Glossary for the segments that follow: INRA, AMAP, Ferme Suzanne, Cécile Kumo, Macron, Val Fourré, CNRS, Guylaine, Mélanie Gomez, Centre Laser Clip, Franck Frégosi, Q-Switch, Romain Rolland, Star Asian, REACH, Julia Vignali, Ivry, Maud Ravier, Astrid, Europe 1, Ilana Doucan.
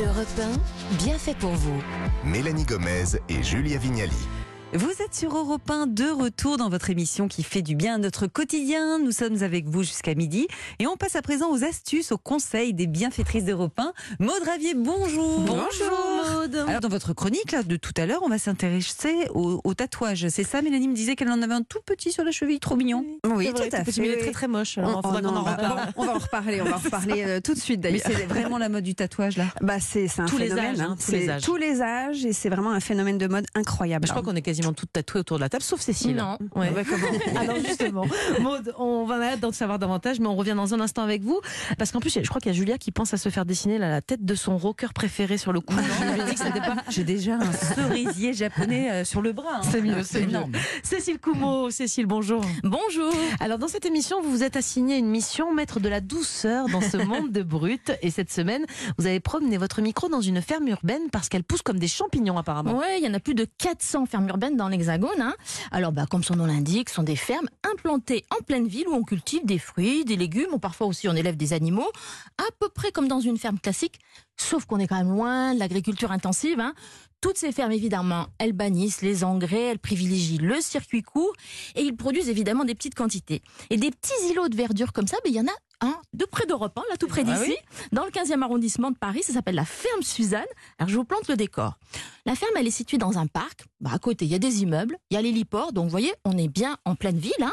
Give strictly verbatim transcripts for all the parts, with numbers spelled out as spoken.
Europe un, bien fait pour vous. Mélanie Gomez et Julia Vignali. Vous êtes sur Europe un, de retour dans votre émission qui fait du bien à notre quotidien. Nous sommes avec vous jusqu'à midi. Et on passe à présent aux astuces, aux conseils des bienfaitrices d'Europe un. Maud Ravier, bonjour. Bonjour Maud. Alors dans votre chronique là, de tout à l'heure, on va s'intéresser au, au tatouage. C'est ça, Mélanie me disait qu'elle en avait un tout petit sur la cheville, trop mignon. Oui, tout à fait. Petit, mais il est très très moche. On, on, on, non, on, va, pas, on va en reparler, on va en reparler euh, tout de suite d'ailleurs. C'est vraiment la mode du tatouage là. Bah, c'est un tous phénomène. Les âges, hein, tous les âges. Tous les âges et c'est vraiment un phénomène de mode incroyable. Je crois qu'on est quasiment toutes tatouées autour de la table, sauf Cécile. Non. Ouais. Ouais, comment ? Alors justement, Maud, on va d'en savoir davantage, mais on revient dans un instant avec vous, parce qu'en plus, je crois qu'il y a Julia qui pense à se faire dessiner la, la tête de son rocker préféré sur le cou. Pas... J'ai déjà un cerisier japonais euh, sur le bras. Hein. C'est mieux, c'est énorme. Cécile Kumo, Cécile, bonjour. Bonjour. Alors dans cette émission, vous vous êtes assigné une mission, mettre de la douceur dans ce monde de brutes. Et cette semaine, vous avez promené votre micro dans une ferme urbaine parce qu'elle pousse comme des champignons apparemment. Oui, il y en a plus de quatre cents fermes urbaines dans l'Hexagone. Hein. Alors, bah, comme son nom l'indique, ce sont des fermes implantées en pleine ville où on cultive des fruits, des légumes, ou parfois aussi on élève des animaux, à peu près comme dans une ferme classique, sauf qu'on est quand même loin de l'agriculture intensive. Hein. Toutes ces fermes, évidemment, elles bannissent les engrais, elles privilégient le circuit court et ils produisent évidemment des petites quantités. Et des petits îlots de verdure comme ça, bah, y en a Hein, de près d'Europe un, hein, là tout près d'ici, ah oui. Dans le quinzième arrondissement de Paris, ça s'appelle la Ferme Suzanne. Alors je vous plante le décor. La ferme, elle est située dans un parc. Bah, à côté, il y a des immeubles, il y a l'héliport, donc vous voyez, on est bien en pleine ville. Hein.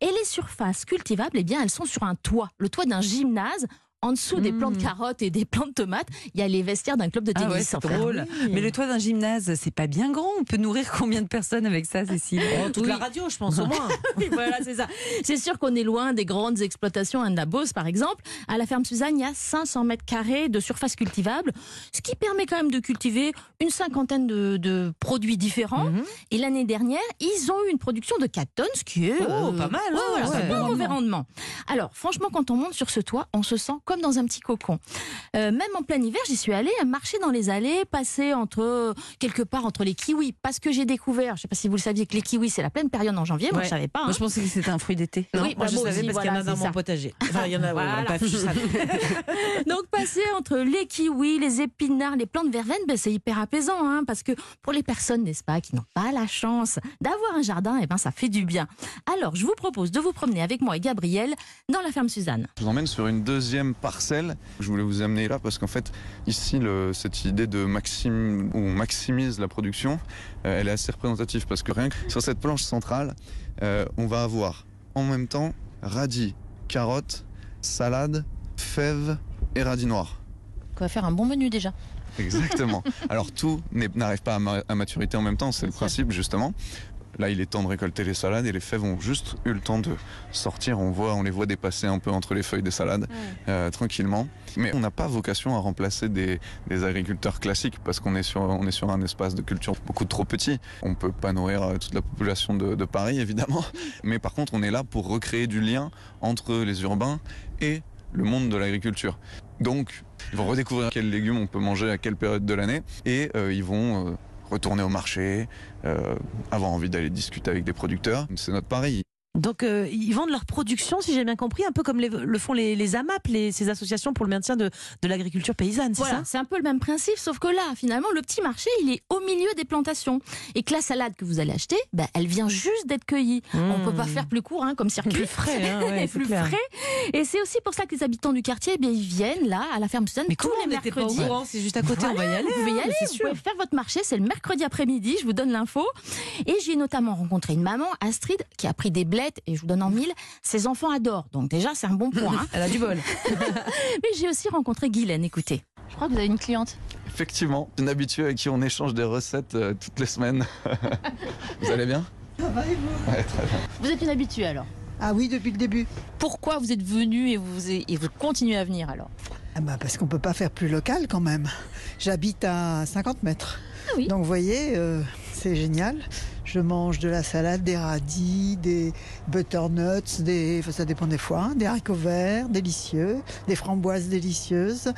Et les surfaces cultivables, eh bien, elles sont sur un toit, le toit d'un gymnase. En dessous mmh. des plants de carottes et des plants de tomates, il y a les vestiaires d'un club de tennis. Ah ouais, c'est drôle. Oui. Mais le toit d'un gymnase, c'est pas bien grand. On peut nourrir combien de personnes avec ça, Cécile ? Oh, toute oui. la radio, je pense, au moins. Oui, voilà, c'est ça. C'est sûr qu'on est loin des grandes exploitations, hein, de la Beauce, par exemple. À la ferme Suzanne, il y a cinq cents mètres carrés de surface cultivable, ce qui permet quand même de cultiver une cinquantaine de, de produits différents. Mmh. Et l'année dernière, ils ont eu une production de quatre tonnes, ce qui est... Oh, euh, pas mal. Hein, oh, voilà, ouais, c'est pas un mauvais rendement. Alors, franchement, quand on monte sur ce toit, on se sent comme dans un petit cocon. Euh, même en plein hiver, j'y suis allée, marcher dans les allées, passer entre, quelque part entre les kiwis, parce que j'ai découvert, je ne sais pas si vous le saviez, que les kiwis, c'est la pleine période en janvier, ouais. Moi je ne savais pas. Hein. Moi, je pensais que c'était un fruit d'été. Non, oui, moi, bah, je savais aussi, parce voilà, qu'il y en a dans ça. Mon potager. Enfin, il y en a, voilà. Ouais, pas fichu, ça. Donc passer entre les kiwis, les épinards, les plantes verveines, ben, c'est hyper apaisant, hein, parce que pour les personnes, n'est-ce pas, qui n'ont pas la chance d'avoir un jardin, eh ben, ça fait du bien. Alors, je vous propose de vous promener avec moi et Gabriel dans la ferme Suzanne. Je vous emmène sur une deuxième parcelle. Je voulais vous amener là parce qu'en fait, ici, le, cette idée de maxim, où on maximise la production, euh, elle est assez représentative parce que rien que sur cette planche centrale, euh, on va avoir en même temps radis, carottes, salades, fèves et radis noirs. On va faire un bon menu déjà. Exactement. Alors tout n'arrive pas à, ma, à maturité en même temps, c'est le principe justement. Là, il est temps de récolter les salades et les fèves ont juste eu le temps de sortir. On voit, on les voit dépasser un peu entre les feuilles des salades, oui. euh, tranquillement. Mais on n'a pas vocation à remplacer des, des agriculteurs classiques parce qu'on est sur, on est sur un espace de culture beaucoup trop petit. On ne peut pas nourrir toute la population de, de Paris, évidemment. Mais par contre, on est là pour recréer du lien entre les urbains et le monde de l'agriculture. Donc, ils vont redécouvrir quels légumes on peut manger à quelle période de l'année et euh, ils vont... Euh, retourner au marché, euh, avoir envie d'aller discuter avec des producteurs. C'est notre pari. Donc euh, ils vendent leur production, si j'ai bien compris, un peu comme les, le font les, les AMAP, les, ces associations pour le maintien de, de l'agriculture paysanne, c'est voilà, ça ? C'est un peu le même principe, sauf que là, finalement, le petit marché, il est au milieu des plantations. Et que la salade que vous allez acheter, bah, elle vient juste d'être cueillie. Mmh. On ne peut pas faire plus court, hein, comme circuit. Plus frais, hein, ouais, plus frais. Et c'est aussi pour ça que les habitants du quartier, eh bien, ils viennent là, à la ferme Suzanne, mais tous les mercredis. C'est juste à côté, voilà, on va y aller. Vous pouvez y aller, vous pouvez faire votre marché, c'est le mercredi après-midi, je vous donne l'info. Et j'ai notamment rencontré une maman, Astrid, qui a pris des blés. Et je vous donne en mille, ses enfants adorent. Donc déjà, c'est un bon point. Hein. Elle a du bol. Mais j'ai aussi rencontré Guylaine, écoutez. Je crois que vous avez une cliente. Effectivement, une habituée avec qui on échange des recettes euh, toutes les semaines. Vous allez bien ? Ça va et vous ? Ouais, très bien. Vous êtes une habituée alors ? Ah oui, depuis le début. Pourquoi vous êtes venue et vous, et vous continuez à venir alors ? Ah bah parce qu'on ne peut pas faire plus local quand même. J'habite à cinquante mètres. Ah oui. Donc vous voyez, euh, c'est génial. Je mange de la salade, des radis, des butternuts, des, enfin, ça dépend des fois, hein, des haricots verts délicieux, des framboises délicieuses,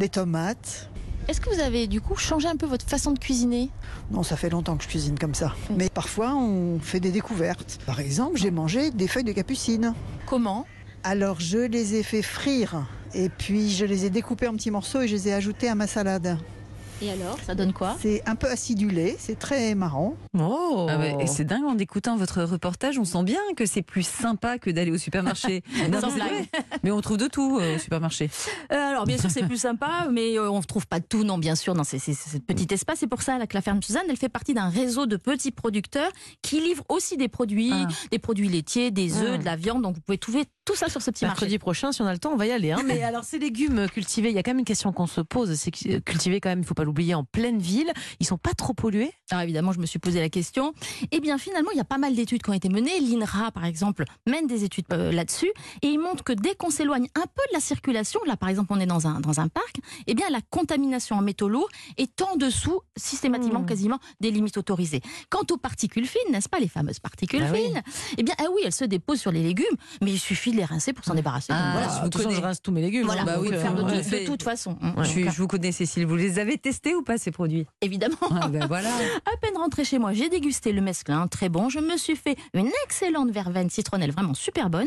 des tomates. Est-ce que vous avez du coup changé un peu votre façon de cuisiner ? Non, ça fait longtemps que je cuisine comme ça. Oui. Mais parfois, on fait des découvertes. Par exemple, j'ai mangé des feuilles de capucine. Comment ? Alors, je les ai fait frire Et puis je les ai découpés en petits morceaux et je les ai ajoutés à ma salade. Et alors, ça donne quoi? C'est un peu acidulé, c'est très marrant. Oh, ah ouais, et c'est dingue, en écoutant votre reportage, on sent bien que c'est plus sympa que d'aller au supermarché. Non, sans blague. Mais on trouve de tout euh, au supermarché. Euh, alors, bien sûr, c'est plus sympa, mais euh, on ne trouve pas de tout, non, bien sûr, dans ces petits espaces. C'est pour ça là, que la Ferme Suzanne, elle fait partie d'un réseau de petits producteurs qui livrent aussi des produits, ah. des produits laitiers, des œufs, ah. de la viande. Donc, vous pouvez trouver tout ça sur ce petit marché. Mercredi prochain, si on a le temps, on va y aller. Hein. Mais alors, ces légumes cultivés, il y a quand même une question qu'on se pose, c'est cultiver quand même, il ne faut pas l'oublier, en pleine ville. Ils sont pas trop pollués? Alors évidemment, je me suis posé la question. Eh bien finalement, il y a pas mal d'études qui ont été menées. L'I N R A, par exemple, mène des études euh, là-dessus. Et ils montrent que dès qu'on s'éloigne un peu de la circulation, là par exemple, on est dans un, dans un parc, eh bien la contamination en métaux lourds est en dessous, systématiquement, mmh. quasiment, des limites autorisées. Quant aux particules fines, n'est-ce pas, les fameuses particules ah fines, oui. Eh bien, ah oui, elles se déposent sur les légumes, mais il suffit de les rincer pour s'en débarrasser. Ah, voilà, si vous connaissez... Je rince tous mes légumes. Voilà, hein, bah, oui, euh, de, ouais. de, de toute façon. Ouais, je, je vous connais, Cécile, vous les avez testé ou pas ces produits? Évidemment. Ah ben voilà. À peine rentrée chez moi, j'ai dégusté le mesclin, très bon. Je me suis fait une excellente verveine citronnelle, vraiment super bonne.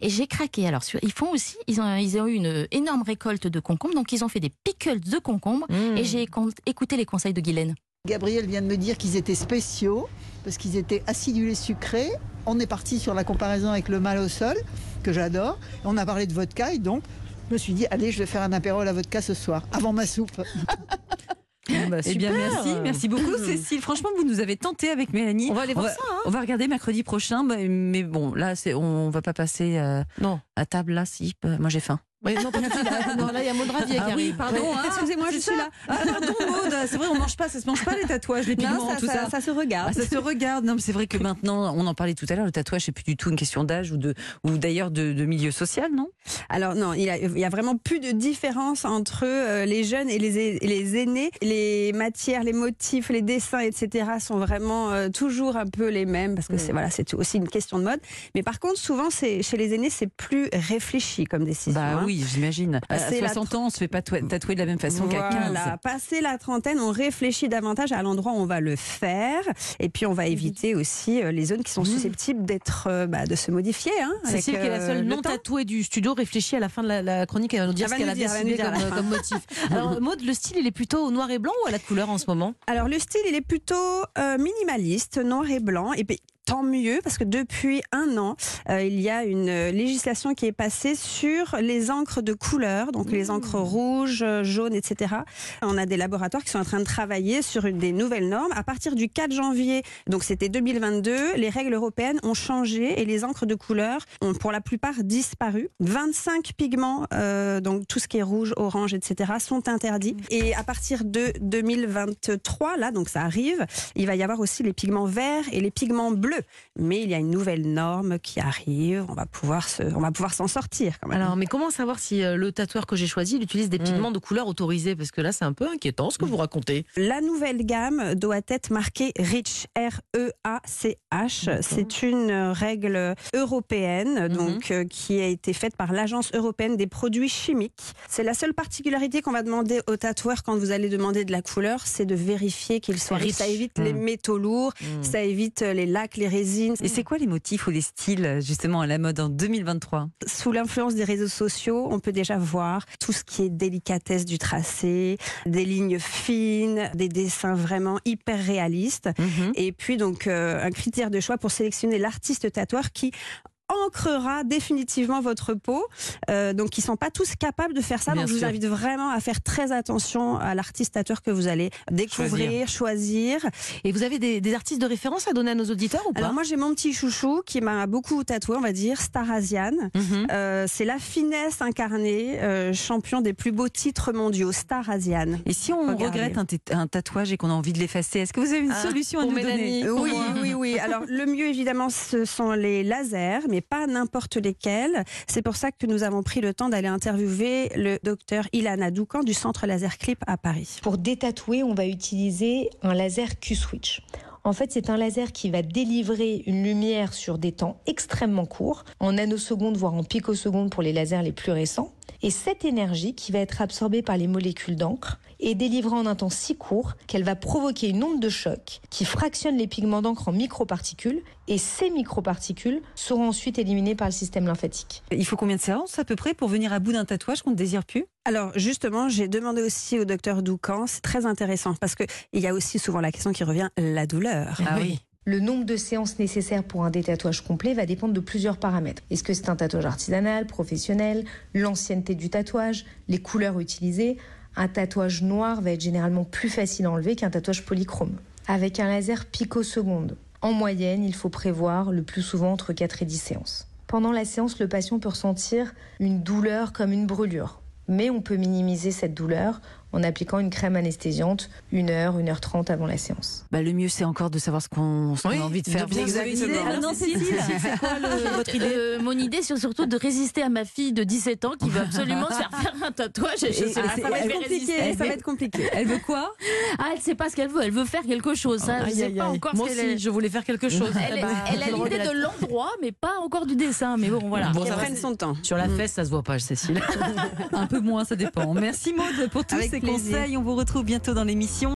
Et j'ai craqué. Alors, ils font aussi, ils ont, ils ont eu une énorme récolte de concombres, donc ils ont fait des pickles de concombres. Mmh. Et j'ai écouté les conseils de Guylaine. Gabriel vient de me dire qu'ils étaient spéciaux parce qu'ils étaient acidulés sucrés. On est parti sur la comparaison avec le mal au sol, que j'adore. On a parlé de vodka et donc je me suis dit, allez, je vais faire un apéro à la vodka ce soir, avant ma soupe. Bon bah, eh bien merci, merci beaucoup Cécile. Franchement, vous nous avez tenté avec Mélanie. On va aller voir on va, ça. Hein. On va regarder mercredi prochain, mais bon, là, c'est, on va pas passer euh, non. à table là, si. Moi, j'ai faim. Oui, non, parce que là, non, là, il y a Maud Ravier ah qui arrive. Oui, pardon, ah, excusez-moi, je ça. suis là. Ah, pardon, Maud, c'est vrai, on mange pas, ça se mange pas les tatouages, les pigments, non, ça, tout ça, ça. Ça se regarde. Ah, ça se regarde. Non, mais c'est vrai que maintenant, on en parlait tout à l'heure, le tatouage, c'est plus du tout une question d'âge ou de, ou d'ailleurs de, de milieu social, non? Alors, non, il y a, il y a vraiment plus de différence entre euh, les jeunes et les, les aînés. Les matières, les motifs, les dessins, et cetera sont vraiment euh, toujours un peu les mêmes parce que mmh. c'est, voilà, c'est aussi une question de mode. Mais par contre, souvent, c'est, chez les aînés, c'est plus réfléchi comme décision. Bah, hein. Oui, j'imagine. À soixante ans, on ne se fait pas tatouer de la même façon voilà. qu'à quinze. Passé la trentaine, on réfléchit davantage à l'endroit où on va le faire. Et puis, on va éviter aussi les zones qui sont susceptibles d'être, bah, de se modifier. Hein, Cécile, euh, qui est la seule non tatouée du studio, réfléchit à la fin de la, la chronique et à nous dire ce qu'elle a dessiné comme, comme motif. Alors, Maud, le style, il est plutôt au noir et blanc ou à la couleur en ce moment? Alors, le style, il est plutôt euh, minimaliste, noir et blanc. Et puis, tant mieux, parce que depuis un an, euh, il y a une euh, législation qui est passée sur les encres de couleur, donc mmh. les encres rouges, euh, jaunes, et cetera. On a des laboratoires qui sont en train de travailler sur une, des nouvelles normes. À partir du quatre janvier, donc c'était deux mille vingt-deux, les règles européennes ont changé et les encres de couleur ont pour la plupart disparu. vingt-cinq pigments, euh, donc tout ce qui est rouge, orange, et cetera, sont interdits. Mmh. Et à partir de deux mille vingt-trois, là, donc ça arrive, il va y avoir aussi les pigments verts et les pigments bleus. Mais il y a une nouvelle norme qui arrive, on va pouvoir se, on va pouvoir s'en sortir quand même. Alors, mais comment savoir si euh, le tatoueur que j'ai choisi, il utilise des pigments mmh. de couleur autorisés? Parce que là, c'est un peu inquiétant ce que vous racontez. La nouvelle gamme doit être marquée REACH, R E A C H. D'accord. C'est une règle européenne donc, mmh. euh, qui a été faite par l'Agence européenne des produits chimiques. C'est la seule particularité qu'on va demander au tatoueur quand vous allez demander de la couleur, c'est de vérifier qu'il soit riche. Ça évite mmh. les métaux lourds, mmh. ça évite les lacs, les résines. Et c'est quoi les motifs ou les styles justement à la mode en deux mille vingt-trois? Sous l'influence des réseaux sociaux, on peut déjà voir tout ce qui est délicatesse du tracé, des lignes fines, des dessins vraiment hyper réalistes. Mm-hmm. Et puis donc euh, un critère de choix pour sélectionner l'artiste tatoueur qui ancrera définitivement votre peau. Euh, donc, ils ne sont pas tous capables de faire ça. Bien donc, sûr. Je vous invite vraiment à faire très attention à l'artiste tatoueur que vous allez découvrir, choisir. choisir. Et vous avez des, des artistes de référence à donner à nos auditeurs ou pas? Alors, moi, j'ai mon petit chouchou qui m'a beaucoup tatoué, on va dire, Star Asian. Mm-hmm. Euh, c'est la finesse incarnée, euh, champion des plus beaux titres mondiaux, Star Asian. Et si on Regardez. regrette un, t- un tatouage et qu'on a envie de l'effacer, est-ce que vous avez une ah, solution à nous Mélanie. donner? euh, Oui, oui, oui. Alors, le mieux, évidemment, ce sont les lasers, mais pas n'importe lesquels. C'est pour ça que nous avons pris le temps d'aller interviewer le docteur Ilana Doucan du Centre Laser Clip à Paris. Pour détatouer, on va utiliser un laser Q-Switch. En fait, c'est un laser qui va délivrer une lumière sur des temps extrêmement courts, en nanosecondes, voire en picosecondes pour les lasers les plus récents. Et cette énergie qui va être absorbée par les molécules d'encre et délivrée en un temps si court qu'elle va provoquer une onde de choc qui fractionne les pigments d'encre en microparticules, et ces microparticules seront ensuite éliminées par le système lymphatique. Il faut combien de séances à peu près pour venir à bout d'un tatouage qu'on ne désire plus ? Alors justement, j'ai demandé aussi au docteur Doucan, c'est très intéressant parce qu'il y a aussi souvent la question qui revient, la douleur. Ah oui. Le nombre de séances nécessaires pour un détatouage complet va dépendre de plusieurs paramètres. Est-ce que c'est un tatouage artisanal, professionnel, l'ancienneté du tatouage, les couleurs utilisées ? Un tatouage noir va être généralement plus facile à enlever qu'un tatouage polychrome, avec un laser picoseconde. En moyenne, il faut prévoir le plus souvent entre quatre et dix séances. Pendant la séance, le patient peut ressentir une douleur comme une brûlure. Mais on peut minimiser cette douleur en appliquant une crème anesthésiante une heure, une heure trente avant la séance. Bah, le mieux, c'est encore de savoir ce qu'on, ce qu'on oui, a envie de faire. De bien exactement. Ah non, Cécile, c'est quoi le, votre idée euh, Mon idée, c'est surtout de résister à ma fille de dix-sept ans qui veut absolument se faire faire un tatouage. Et je sais ah, ça, va être compliqué, ça va être compliqué. Elle veut quoi? Ah, elle ne sait pas ce qu'elle veut. Elle veut faire quelque chose. Ah, hein, aïe, je sais aïe, pas aïe. Encore Moi ce aussi, est... je voulais faire quelque chose. Elle, bah, elle, elle a l'idée de l'endroit, mais pas encore du dessin. Mais bon, voilà. Bon, ça prenne son temps. Sur la fesse, ça ne se voit pas, Cécile. Un peu moins, ça dépend. Merci Maud pour tous ces conseils. On vous retrouve bientôt dans l'émission.